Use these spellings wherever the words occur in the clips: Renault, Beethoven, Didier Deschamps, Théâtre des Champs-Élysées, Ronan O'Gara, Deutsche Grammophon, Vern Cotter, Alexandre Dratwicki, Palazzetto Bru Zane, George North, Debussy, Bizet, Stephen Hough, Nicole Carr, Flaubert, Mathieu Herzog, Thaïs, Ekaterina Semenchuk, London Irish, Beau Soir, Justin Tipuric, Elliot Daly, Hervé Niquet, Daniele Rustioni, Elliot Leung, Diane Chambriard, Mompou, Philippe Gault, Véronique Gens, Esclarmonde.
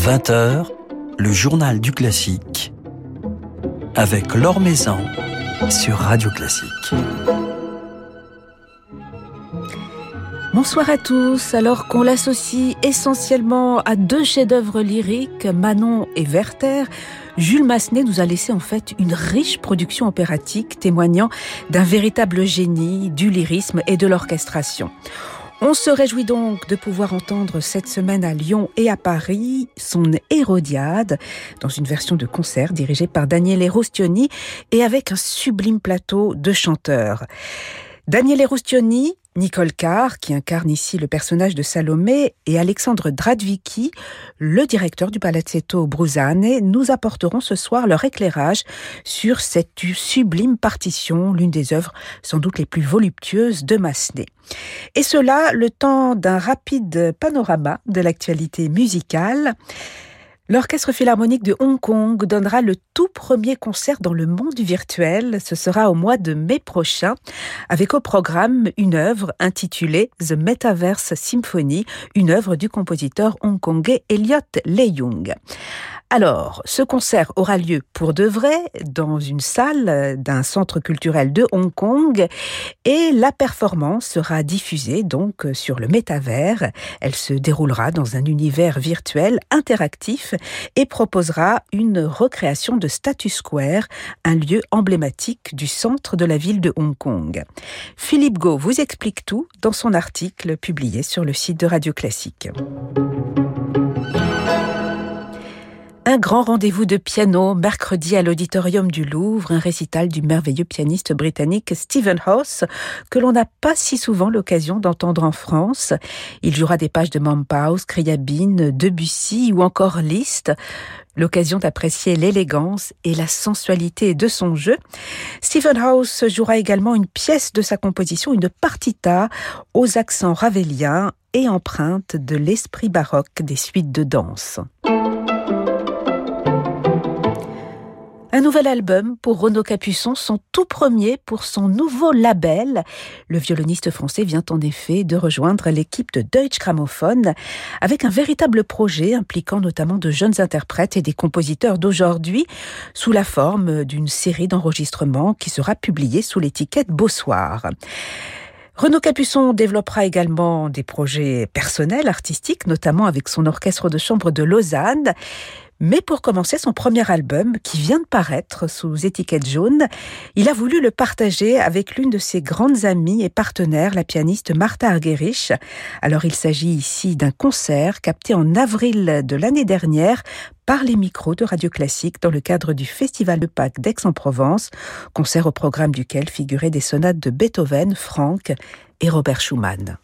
20h, le journal du classique, avec Laure Maison sur Radio Classique. Bonsoir à tous. Alors qu'on l'associe essentiellement à deux chefs-d'œuvre lyriques, Manon et Werther, Jules Massenet nous a laissé en fait une riche production opératique témoignant d'un véritable génie, du lyrisme et de l'orchestration. On se réjouit donc de pouvoir entendre cette semaine à Lyon et à Paris son Hérodiade dans une version de concert dirigée par Daniele Rustioni et avec un sublime plateau de chanteurs. Daniele Rustioni, Nicole Carr, qui incarne ici le personnage de Salomé, et Alexandre Dratwicki, le directeur du Palazzetto Bru Zane, nous apporteront ce soir leur éclairage sur cette sublime partition, l'une des œuvres sans doute les plus voluptueuses de Massenet. Et cela, le temps d'un rapide panorama de l'actualité musicale. L'Orchestre Philharmonique de Hong Kong donnera le tout premier concert dans le monde virtuel. Ce sera au mois de mai prochain, avec au programme une œuvre intitulée The Metaverse Symphony, une œuvre du compositeur hongkongais Elliot Leung. Alors, ce concert aura lieu pour de vrai dans une salle d'un centre culturel de Hong Kong et la performance sera diffusée donc sur le métavers. Elle se déroulera dans un univers virtuel interactif et proposera une recréation de Status Square, un lieu emblématique du centre de la ville de Hong Kong. Philippe Gault vous explique tout dans son article publié sur le site de Radio Classique. Un grand rendez-vous de piano mercredi à l'Auditorium du Louvre, un récital du merveilleux pianiste britannique Stephen Hough, que l'on n'a pas si souvent l'occasion d'entendre en France. Il jouera des pages de Mompou, Scriabine, Debussy ou encore Liszt. L'occasion d'apprécier l'élégance et la sensualité de son jeu. Stephen Hough jouera également une pièce de sa composition, une partita aux accents raveliens et empreinte de l'esprit baroque des suites de danse. Un nouvel album pour Renaud Capuçon, son tout premier pour son nouveau label. Le violoniste français vient en effet de rejoindre l'équipe de Deutsche Grammophon avec un véritable projet impliquant notamment de jeunes interprètes et des compositeurs d'aujourd'hui sous la forme d'une série d'enregistrements qui sera publiée sous l'étiquette Beau Soir. Renaud Capuçon développera également des projets personnels, artistiques, notamment avec son orchestre de chambre de Lausanne. Mais pour commencer son premier album, qui vient de paraître sous étiquette jaune, il a voulu le partager avec l'une de ses grandes amies et partenaires, la pianiste Martha Argerich. Alors il s'agit ici d'un concert capté en avril de l'année dernière par les micros de Radio Classique dans le cadre du Festival de Pâques d'Aix-en-Provence, concert au programme duquel figuraient des sonates de Beethoven, Franck et Robert Schumann.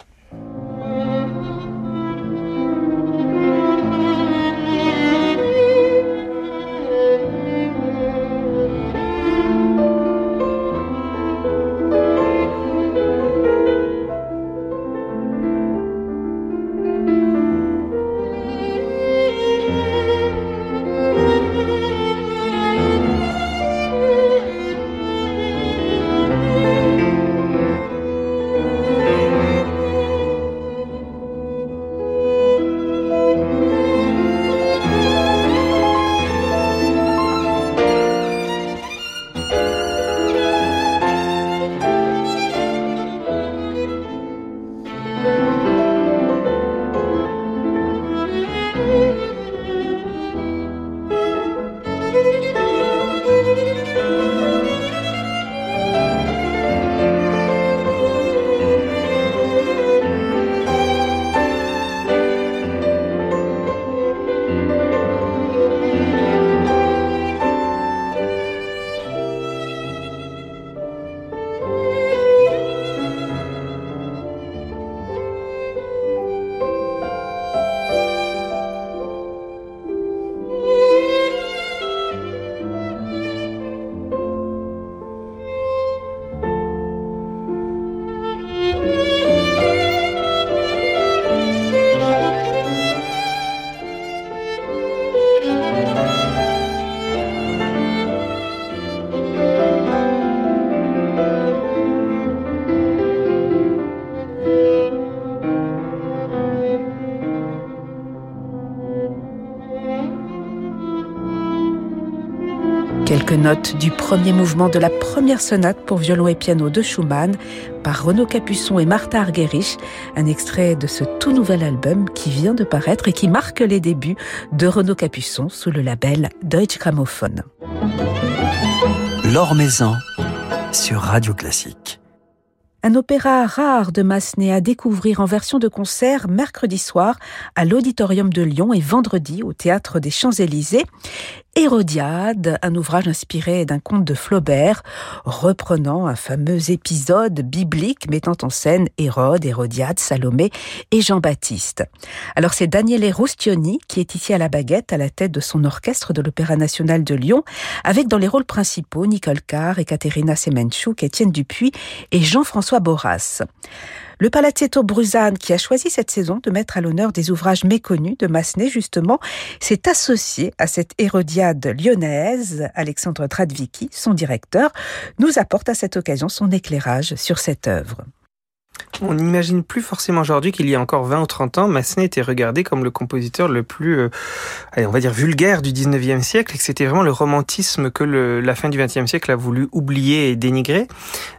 quelques notes du premier mouvement de la première sonate pour violon et piano de Schumann par Renaud Capuçon et Martha Argerich, un extrait de ce tout nouvel album qui vient de paraître et qui marque les débuts de Renaud Capuçon sous le label Deutsche Grammophon. Laure Maison sur Radio Classique. Un opéra rare de Massenet à découvrir en version de concert mercredi soir à l'Auditorium de Lyon et vendredi au Théâtre des Champs-Élysées. Hérodiade, un ouvrage inspiré d'un conte de Flaubert, reprenant un fameux épisode biblique mettant en scène Hérode, Hérodiade, Salomé et Jean-Baptiste. Alors c'est Daniele Rustioni qui est ici à la baguette, à la tête de son orchestre de l'Opéra National de Lyon, avec dans les rôles principaux Nicole Carr, Ekaterina Semenchuk, Étienne Dupuis et Jean-François Borras. Le Palazzetto Bru Zane, qui a choisi cette saison de mettre à l'honneur des ouvrages méconnus de Massenet, justement, s'est associé à cette Hérodiade lyonnaise. Alexandre Dratwicki, son directeur, nous apporte à cette occasion son éclairage sur cette œuvre. On n'imagine plus forcément aujourd'hui qu'il y a encore 20 ou 30 ans, Massenet était regardé comme le compositeur le plus, vulgaire du 19e siècle, et que c'était vraiment le romantisme que la fin du 20e siècle a voulu oublier et dénigrer.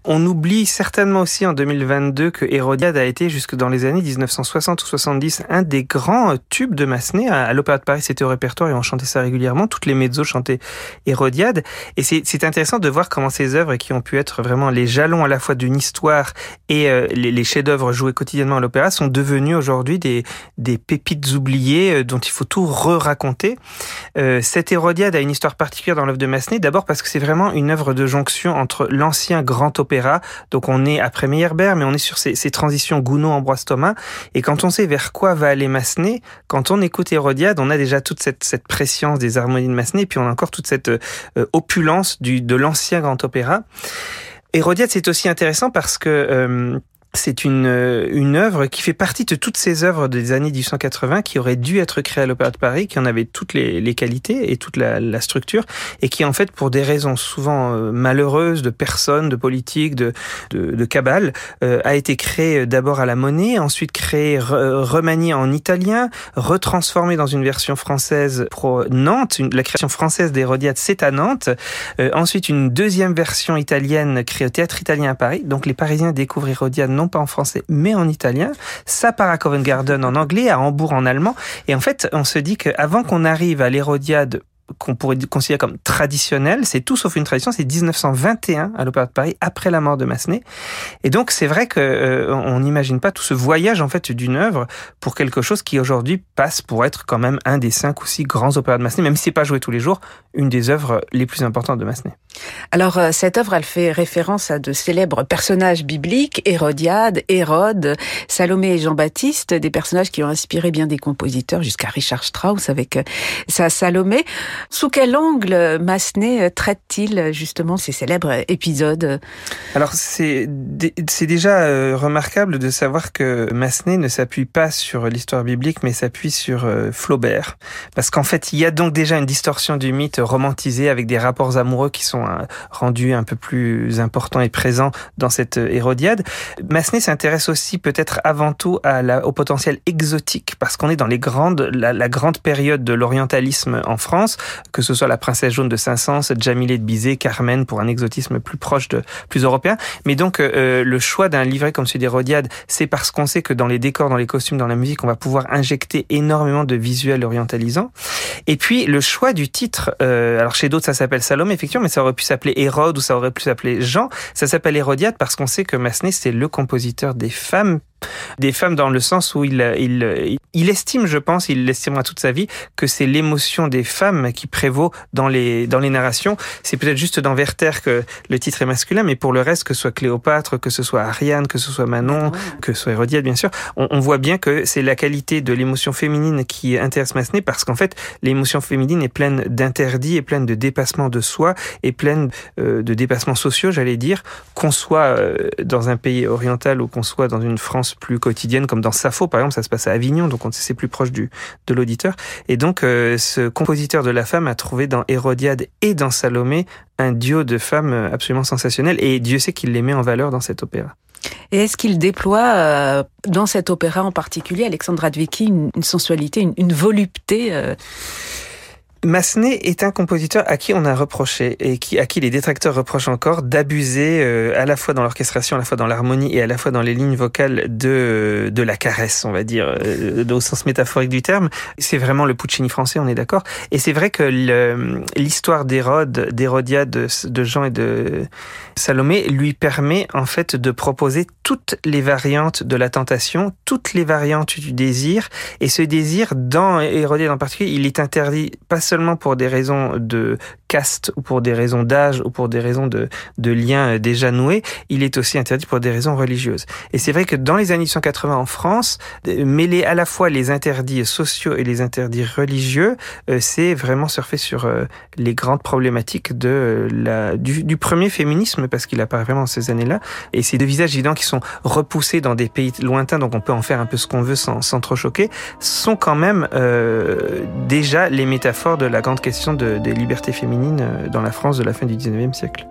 On oublie certainement aussi en 2022 que Hérodiade a été, jusque dans les années 1960 ou 70, un des grands tubes de Massenet. À l'Opéra de Paris, c'était au répertoire et on chantait ça régulièrement. Toutes les mezzos chantaient Hérodiade. Et c'est intéressant de voir comment ces œuvres qui ont pu être vraiment les jalons à la fois d'une histoire et les chefs-d'œuvre joués quotidiennement à l'opéra sont devenus aujourd'hui des pépites oubliées dont il faut tout re-raconter. Cette Hérodiade a une histoire particulière dans l'œuvre de Massenet, d'abord parce que c'est vraiment une œuvre de jonction entre l'ancien grand opéra, donc on est après Meyerbeer, mais on est sur ces transitions Gounod-Ambroise Thomas, et quand on sait vers quoi va aller Massenet, quand on écoute Hérodiade, on a déjà toute cette préscience des harmonies de Massenet, et puis on a encore toute cette opulence de l'ancien grand opéra. Hérodiade, c'est aussi intéressant parce que c'est une œuvre qui fait partie de toutes ces œuvres des années 1880 qui auraient dû être créées à l'Opéra de Paris, qui en avaient toutes les qualités et toute la structure, et qui en fait, pour des raisons souvent malheureuses de personnes, de politiques, de cabales, a été créée d'abord à la Monnaie, ensuite créée, remaniée en italien, retransformée dans une version française pro Nantes. La création française d'Hérodiade, c'est à Nantes. Ensuite, une deuxième version italienne créée au Théâtre italien à Paris. Donc les Parisiens découvrent Hérodiade non pas en français, mais en italien. Ça part à Covent Garden en anglais, à Hambourg en allemand. Et en fait, on se dit qu'avant qu'on arrive à l'Hérodiade qu'on pourrait considérer comme traditionnelle, c'est tout sauf une tradition, c'est 1921 à l'Opéra de Paris, après la mort de Massenet. Et donc, c'est vrai qu'on n'imagine pas tout ce voyage, en fait, d'une œuvre pour quelque chose qui, aujourd'hui, passe pour être quand même un des 5 ou 6 grands opéras de Massenet, même si c'est pas joué tous les jours, une des œuvres les plus importantes de Massenet. Alors, cette œuvre, elle fait référence à de célèbres personnages bibliques, Hérodiade, Hérode, Salomé et Jean-Baptiste, des personnages qui ont inspiré bien des compositeurs, jusqu'à Richard Strauss avec sa Salomé. Sous quel angle Massenet traite-t-il justement ces célèbres épisodes ? Alors, c'est déjà remarquable de savoir que Massenet ne s'appuie pas sur l'histoire biblique, mais s'appuie sur Flaubert. Parce qu'en fait, il y a donc déjà une distorsion du mythe romantisé avec des rapports amoureux qui sont rendus un peu plus importants et présents dans cette Hérodiade. Massenet s'intéresse aussi peut-être avant tout au potentiel exotique, parce qu'on est dans la grande période de l'orientalisme en France, que ce soit la Princesse Jaune de Saint-Saëns, Djamilé de Bizet, Carmen, pour un exotisme plus proche, plus européen. Mais donc, le choix d'un livret comme celui d'Hérodiade, c'est parce qu'on sait que dans les décors, dans les costumes, dans la musique, on va pouvoir injecter énormément de visuels orientalisants. Et puis, le choix du titre, alors chez d'autres, ça s'appelle Salomé, effectivement, mais ça aurait pu s'appeler Hérode ou ça aurait pu s'appeler Jean. Ça s'appelle Hérodiade parce qu'on sait que Massenet, c'est le compositeur des femmes dans le sens où il estime, je pense, il l'estimera toute sa vie, que c'est l'émotion des femmes qui prévaut dans les narrations. C'est peut-être juste dans Werther que le titre est masculin, mais pour le reste, que ce soit Cléopâtre, que ce soit Ariane, que ce soit Manon, que ce soit Hérodiade, bien sûr, on voit bien que c'est la qualité de l'émotion féminine qui intéresse Massenet, parce qu'en fait, l'émotion féminine est pleine d'interdits, est pleine de dépassements de soi, est pleine de dépassements sociaux, j'allais dire, qu'on soit dans un pays oriental ou qu'on soit dans une France plus quotidienne, comme dans Sappho, par exemple, ça se passe à Avignon, donc c'est plus proche de l'auditeur. Et donc, ce compositeur de la femme a trouvé dans Hérodiade et dans Salomé un duo de femmes absolument sensationnel, et Dieu sait qu'il les met en valeur dans cet opéra. Et est-ce qu'il déploie dans cet opéra en particulier, Alexandre Dratwicki, une sensualité, une volupté Massenet est un compositeur à qui on a reproché et à qui les détracteurs reprochent encore d'abuser à la fois dans l'orchestration, à la fois dans l'harmonie et à la fois dans les lignes vocales de la caresse, on va dire, au sens métaphorique du terme. C'est vraiment le Puccini français, on est d'accord. Et c'est vrai que l'histoire d'Hérode, d'Hérodiade, de Jean et de Salomé lui permet en fait de proposer toutes les variantes de la tentation, toutes les variantes du désir. Et ce désir, dans Hérodiade en particulier, il est interdit pas seulement pour des raisons de caste ou pour des raisons d'âge ou pour des raisons de liens déjà noués, il est aussi interdit pour des raisons religieuses. Et c'est vrai que dans les années 1880 en France, mêler à la fois les interdits sociaux et les interdits religieux, c'est vraiment surfer sur les grandes problématiques du premier féminisme, parce qu'il apparaît vraiment dans ces années-là, et ces deux visages évidents qui sont repoussés dans des pays lointains, donc on peut en faire un peu ce qu'on veut sans trop choquer, sont quand même déjà les métaphores de la grande question des libertés féminines dans la France de la fin du XIXe siècle.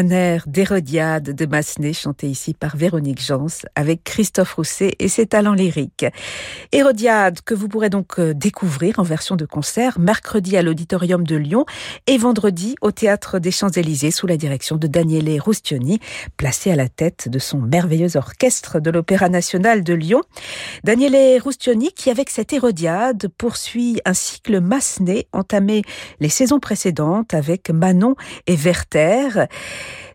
Un air d'Hérodiade de Massenet, chanté ici par Véronique Gens, avec Christophe Rousset et ses talents lyriques. Hérodiade, que vous pourrez donc découvrir en version de concert, mercredi à l'Auditorium de Lyon et vendredi au Théâtre des Champs-Élysées, sous la direction de Daniele Rustioni, placé à la tête de son merveilleux orchestre de l'Opéra National de Lyon. Daniele Rustioni, qui avec cette Hérodiade poursuit un cycle Massenet entamé les saisons précédentes avec Manon et Werther.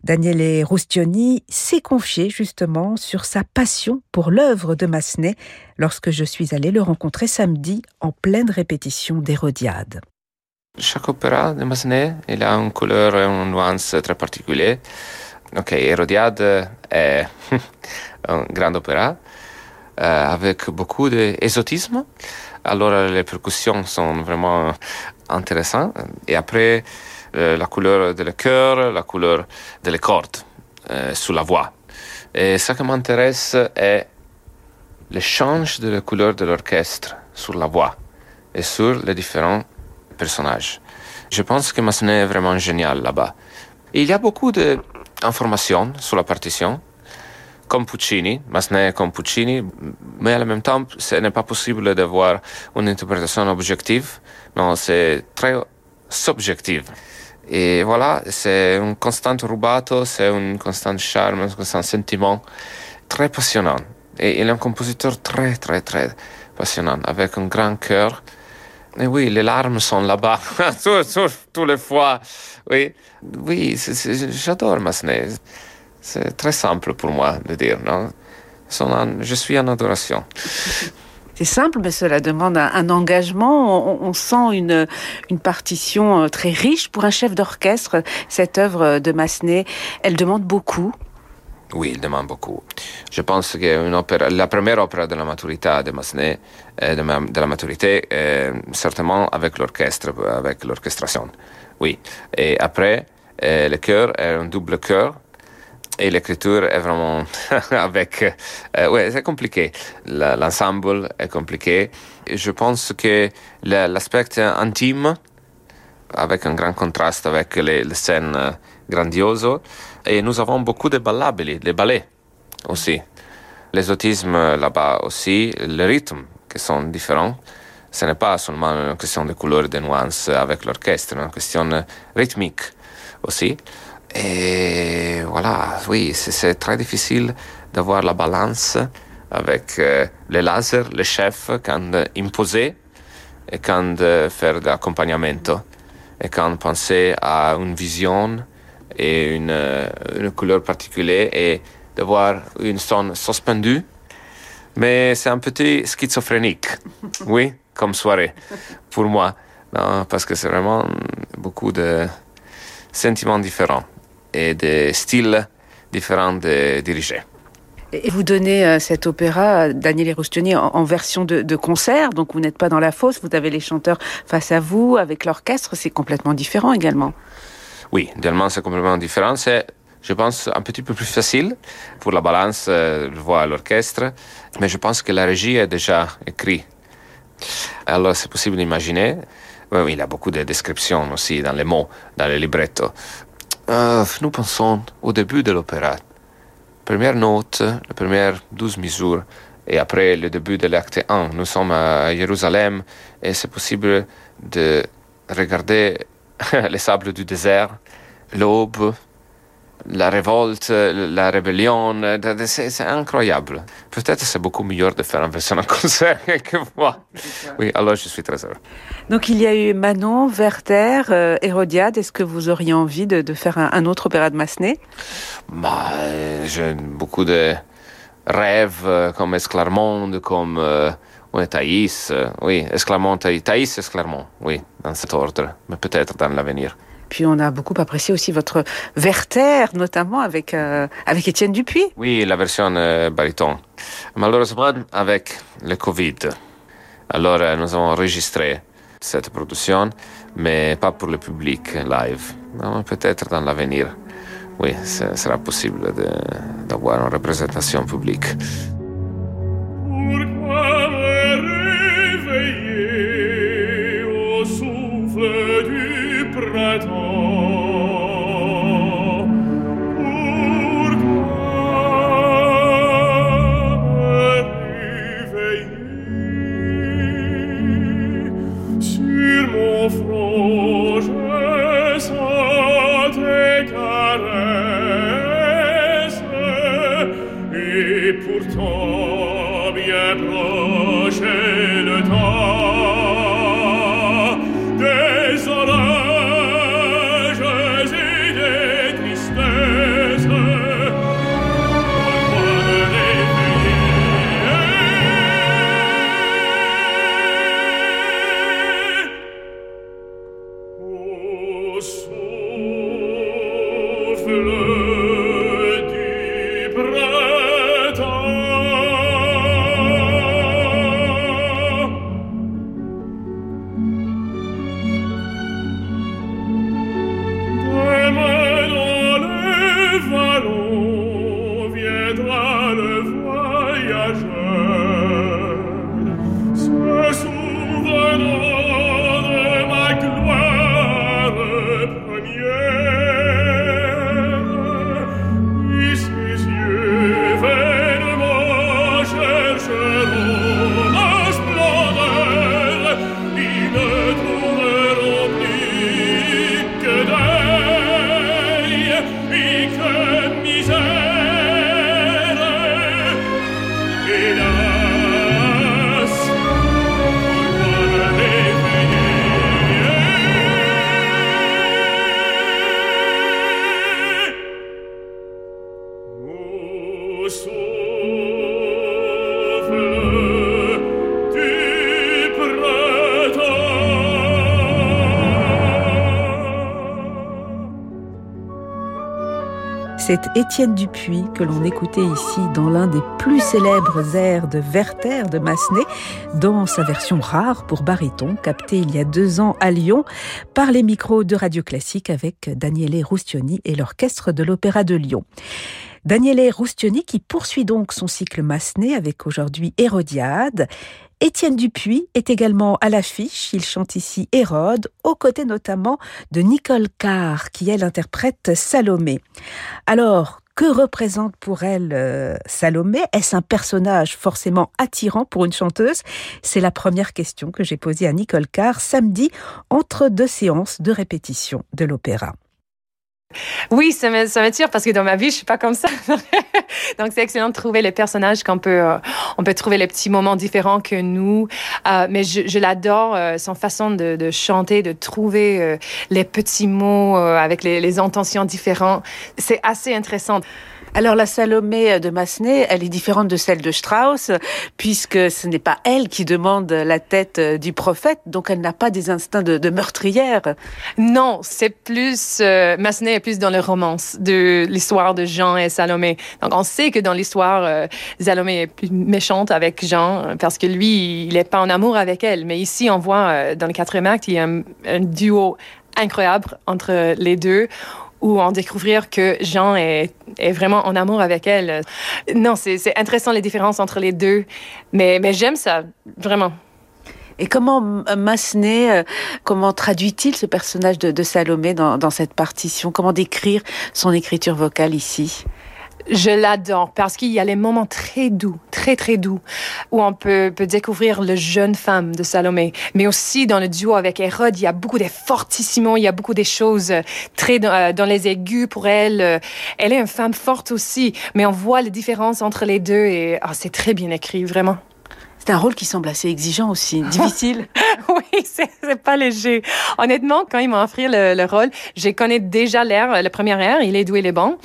Daniele Rustioni s'est confié justement sur sa passion pour l'œuvre de Massenet lorsque je suis allée le rencontrer samedi en pleine répétition d'Hérodiade. Chaque opéra de Massenet, il a une couleur, une nuance très particulière. Ok, Hérodiade est un grand opéra avec beaucoup d'ésotisme. Alors les percussions sont vraiment intéressantes. Et après, la couleur de le cœur, la couleur de les cordes sous la voix. Et ce qui m'intéresse est l'échange de la couleur de l'orchestre sur la voix et sur les différents personnages. Je pense que Massenet est vraiment génial là-bas. Il y a beaucoup d'informations sur la partition, comme Puccini, Massenet est comme Puccini, mais en même temps, ce n'est pas possible d'avoir une interprétation objective, non, c'est très subjective. Et voilà, c'est un constant rubato, c'est un constant charme, un constant sentiment très passionnant. Et il est un compositeur très, très, très passionnant, avec un grand cœur. Et oui, les larmes sont là-bas, toutes les fois. Oui, j'adore Massenet. C'est très simple pour moi de dire, non? Je suis en adoration. C'est simple, mais cela demande un engagement. On sent une partition très riche pour un chef d'orchestre. Cette œuvre de Massenet, elle demande beaucoup. Oui, il demande beaucoup. Je pense que la première opéra de la maturité de Massenet, certainement avec l'orchestre, avec l'orchestration. Oui. Et après, le chœur est un double chœur. Et l'écriture est vraiment avec... ouais, c'est compliqué. L'ensemble est compliqué. Et je pense que l'aspect intime, avec un grand contraste avec les scènes grandioses, et nous avons beaucoup de ballabili, les ballets aussi. L'exotisme là-bas aussi, les rythmes qui sont différents. Ce n'est pas seulement une question de couleurs, de nuances avec l'orchestre, mais une question rythmique aussi. Et voilà, oui, c'est très difficile d'avoir la balance avec les lasers, les chefs, quand imposer et quand faire de l'accompagnement et quand penser à une vision et une couleur particulière et d'avoir une sonne suspendue. Mais c'est un petit schizophrénique, oui, comme soirée, pour moi. Non, parce que c'est vraiment beaucoup de sentiments différents et des styles différents de diriger. Et vous donnez cet opéra, Daniele Rustioni, en version de concert, donc vous n'êtes pas dans la fosse, vous avez les chanteurs face à vous, avec l'orchestre, c'est complètement différent également. Oui, également c'est complètement différent, c'est, je pense, un petit peu plus facile pour la balance, le voix à l'orchestre, mais je pense que la régie est déjà écrite. Alors c'est possible d'imaginer, oui, il y a beaucoup de descriptions aussi dans les mots, dans les librettos. Nous pensons au début de l'opéra. Première note, les premières 12 mesures, et après le début de l'acte 1. Nous sommes à Jérusalem et c'est possible de regarder les sables du désert, l'aube, la révolte, la rébellion. C'est incroyable. Peut-être c'est beaucoup meilleur de faire une version en concert que moi. Oui, alors je suis très heureux. Donc il y a eu Manon, Werther, Hérodiade. Est-ce que vous auriez envie de faire un autre opéra de Massenet? J'ai beaucoup de rêves comme Esclarmonde, comme Thaïs. Oui, Esclarmonde, Thaïs, Esclarmonde. Oui, dans cet ordre, mais peut-être dans l'avenir. Puis on a beaucoup apprécié aussi votre Werther, notamment avec Étienne Dupuis. Oui, la version baryton. Malheureusement, avec le Covid. Alors, nous avons enregistré cette production, mais pas pour le public live. Non, peut-être dans l'avenir. Oui, ce sera possible d'avoir une représentation publique. Pourquoi me réveiller au souffle du printemps? C'est Étienne Dupuis que l'on écoutait ici dans l'un des plus célèbres airs de Werther de Massenet, dans sa version rare pour baryton, captée il y a 2 ans à Lyon par les micros de Radio Classique avec Daniele Rustioni et l'orchestre de l'Opéra de Lyon. Daniele Rustioni qui poursuit donc son cycle Massenet avec aujourd'hui Hérodiade. Étienne Dupuis est également à l'affiche, il chante ici Hérode, aux côtés notamment de Nicole Carr, qui elle interprète Salomé. Alors, que représente pour elle Salomé ? Est-ce un personnage forcément attirant pour une chanteuse ? C'est la première question que j'ai posée à Nicole Carr samedi, entre 2 séances de répétition de l'opéra. Oui, ça m'attire parce que dans ma vie, je suis pas comme ça. Donc, c'est excellent de trouver les personnages qu'on peut... on peut trouver les petits moments différents que nous. Mais je l'adore, son façon de chanter, de trouver les petits mots avec les intentions différentes. C'est assez intéressant. Alors, la Salomé de Massenet, elle est différente de celle de Strauss, puisque ce n'est pas elle qui demande la tête du prophète, donc elle n'a pas des instincts de meurtrière. Non, c'est plus... Massenet est plus dans le romance de l'histoire de Jean et Salomé. Donc, on sait que dans l'histoire, Salomé est plus méchante avec Jean, parce que lui, il n'est pas en amour avec elle. Mais ici, on voit, dans le 4e acte, il y a un duo incroyable entre les deux, ou en découvrir que Jean est vraiment en amour avec elle. Non, c'est intéressant les différences entre les deux, mais j'aime ça, vraiment. Et comment Massenet, comment traduit-il ce personnage de Salomé dans cette partition ? Comment décrire son écriture vocale ici ? Je l'adore parce qu'il y a les moments très doux, très très doux, où on peut découvrir le jeune femme de Salomé. Mais aussi dans le duo avec Hérode, il y a beaucoup des fortissimo, il y a beaucoup des choses très dans les aigus pour elle. Elle est une femme forte aussi, mais on voit les différences entre les deux et c'est très bien écrit, vraiment. C'est un rôle qui semble assez exigeant aussi, difficile. Oui, c'est pas léger. Honnêtement, quand ils m'ont offert le rôle, je connais déjà l'air, le premier air, Il est doux et il est bon,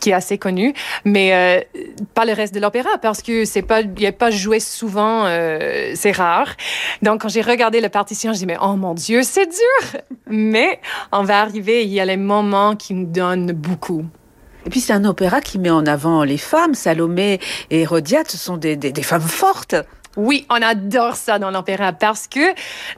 qui est assez connu, mais pas le reste de l'opéra, parce que il n'est pas joué souvent, c'est rare. Donc, quand j'ai regardé la partition, je dis, mais oh mon Dieu, c'est dur! Mais on va arriver, il y a les moments qui nous donnent beaucoup. Et puis, c'est un opéra qui met en avant les femmes. Salomé et Hérodiade, ce sont des femmes fortes. Oui, on adore ça dans l'opéra parce que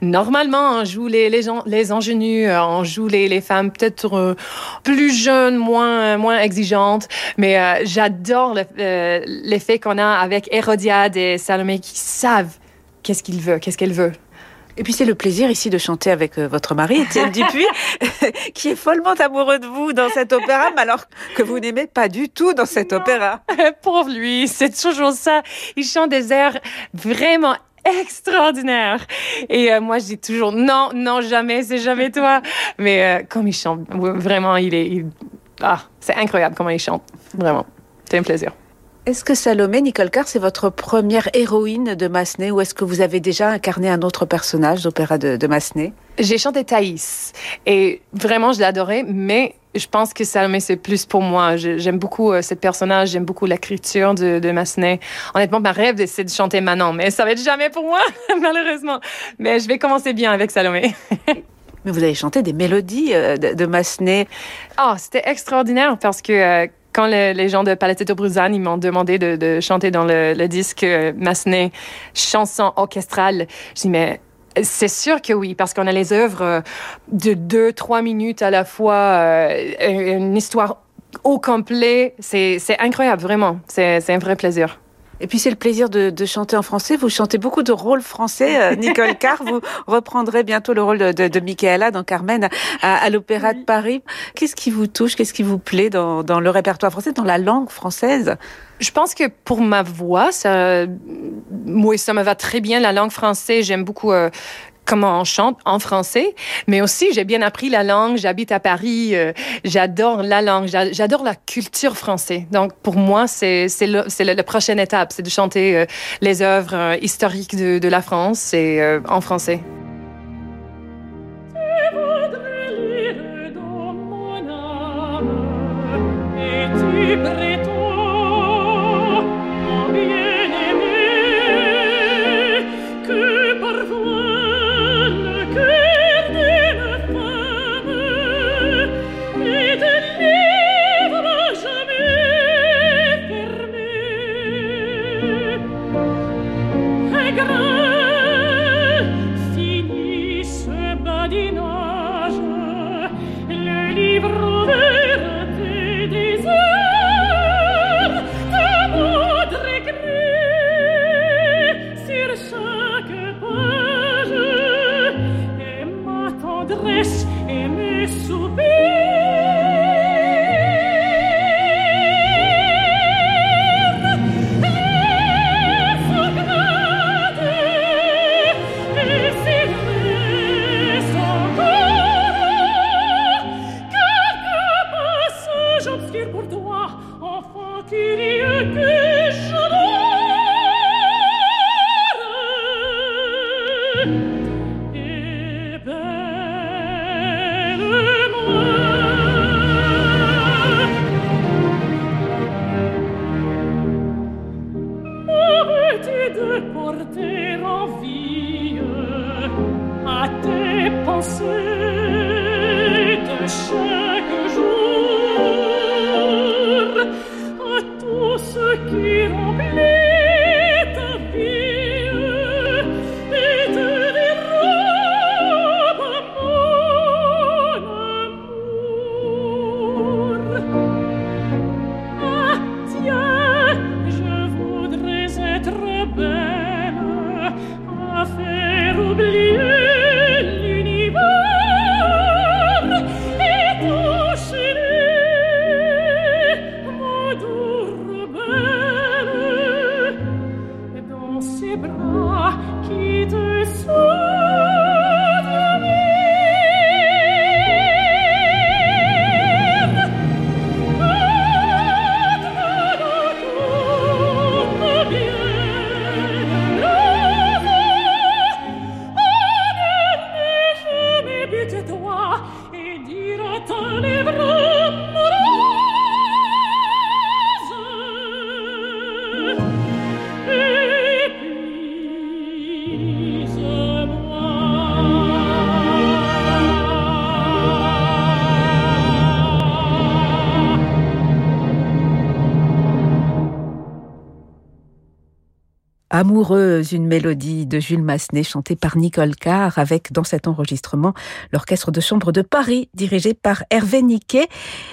normalement, on joue les ingénues, on joue les femmes peut-être plus jeunes, moins exigeantes. Mais j'adore l'effet qu'on a avec Hérodiade et Salomé qui savent qu'est-ce qu'elle veut. Et puis c'est le plaisir ici de chanter avec votre mari, Étienne Dupuis, qui est follement amoureux de vous dans cet opéra, mais alors que vous n'aimez pas du tout dans cet opéra. Pour lui, c'est toujours ça. Il chante des airs vraiment extraordinaires. Et moi, je dis toujours non, jamais, c'est jamais toi. Mais comme il chante, vraiment, c'est incroyable comment il chante. Vraiment, c'est un plaisir. Est-ce que Salomé, Nicole Carr, c'est votre première héroïne de Massenet ou est-ce que vous avez déjà incarné un autre personnage d'opéra de Massenet ? J'ai chanté Thaïs et vraiment je l'adorais, mais je pense que Salomé c'est plus pour moi. J'aime beaucoup ce personnage, j'aime beaucoup l'écriture de Massenet. Honnêtement, ma rêve c'est de chanter Manon, mais ça va être jamais pour moi malheureusement. Mais je vais commencer bien avec Salomé. mais vous avez chanté des mélodies de Massenet. Ah, c'était extraordinaire parce que quand les gens de Palazzetto Bru Zane, ils m'ont demandé de chanter dans le disque Massenet, chanson orchestrale, je dis mais c'est sûr que oui, parce qu'on a les œuvres de 2-3 minutes à la fois, une histoire au complet, c'est incroyable, vraiment, c'est un vrai plaisir. Et puis c'est le plaisir de chanter en français. Vous chantez beaucoup de rôles français, Nicole Carr. Vous reprendrez bientôt le rôle de Michaela dans Carmen à l'Opéra de Paris. Qu'est-ce qui vous touche, qu'est-ce qui vous plaît dans le répertoire français, dans la langue française? Je pense que pour ma voix, ça me va très bien, la langue française. J'aime beaucoup comment on chante en français, mais aussi j'ai bien appris la langue, j'habite à Paris, j'adore la langue, j'adore la culture française. Donc pour moi, c'est la prochaine étape, c'est de chanter les œuvres historiques de la France et en français. Amoureuse, une mélodie de Jules Massenet chantée par Nicole Carr avec, dans cet enregistrement, l'Orchestre de Chambre de Paris dirigé par Hervé Niquet.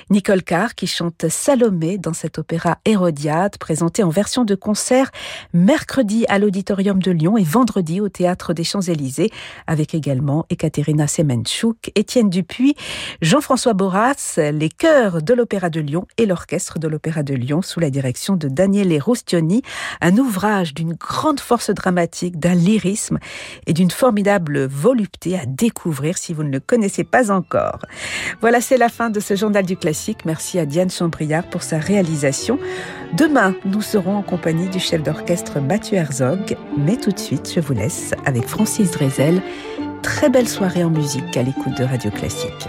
Nicole Carr qui chante Salomé dans cet opéra Hérodiade présenté en version de concert mercredi à l'Auditorium de Lyon et vendredi au Théâtre des Champs-Élysées avec également Ekaterina Semenchuk, Étienne Dupuis, Jean-François Borras, les chœurs de l'Opéra de Lyon et l'Orchestre de l'Opéra de Lyon sous la direction de Daniele Rustioni. Un ouvrage d'une grande force dramatique, d'un lyrisme et d'une formidable volupté à découvrir si vous ne le connaissez pas encore. Voilà, c'est la fin de ce Journal du Classique. Merci à Diane Chambriard pour sa réalisation. Demain, nous serons en compagnie du chef d'orchestre Mathieu Herzog. Mais tout de suite, je vous laisse avec Francis Drezel. Très belle soirée en musique à l'écoute de Radio Classique.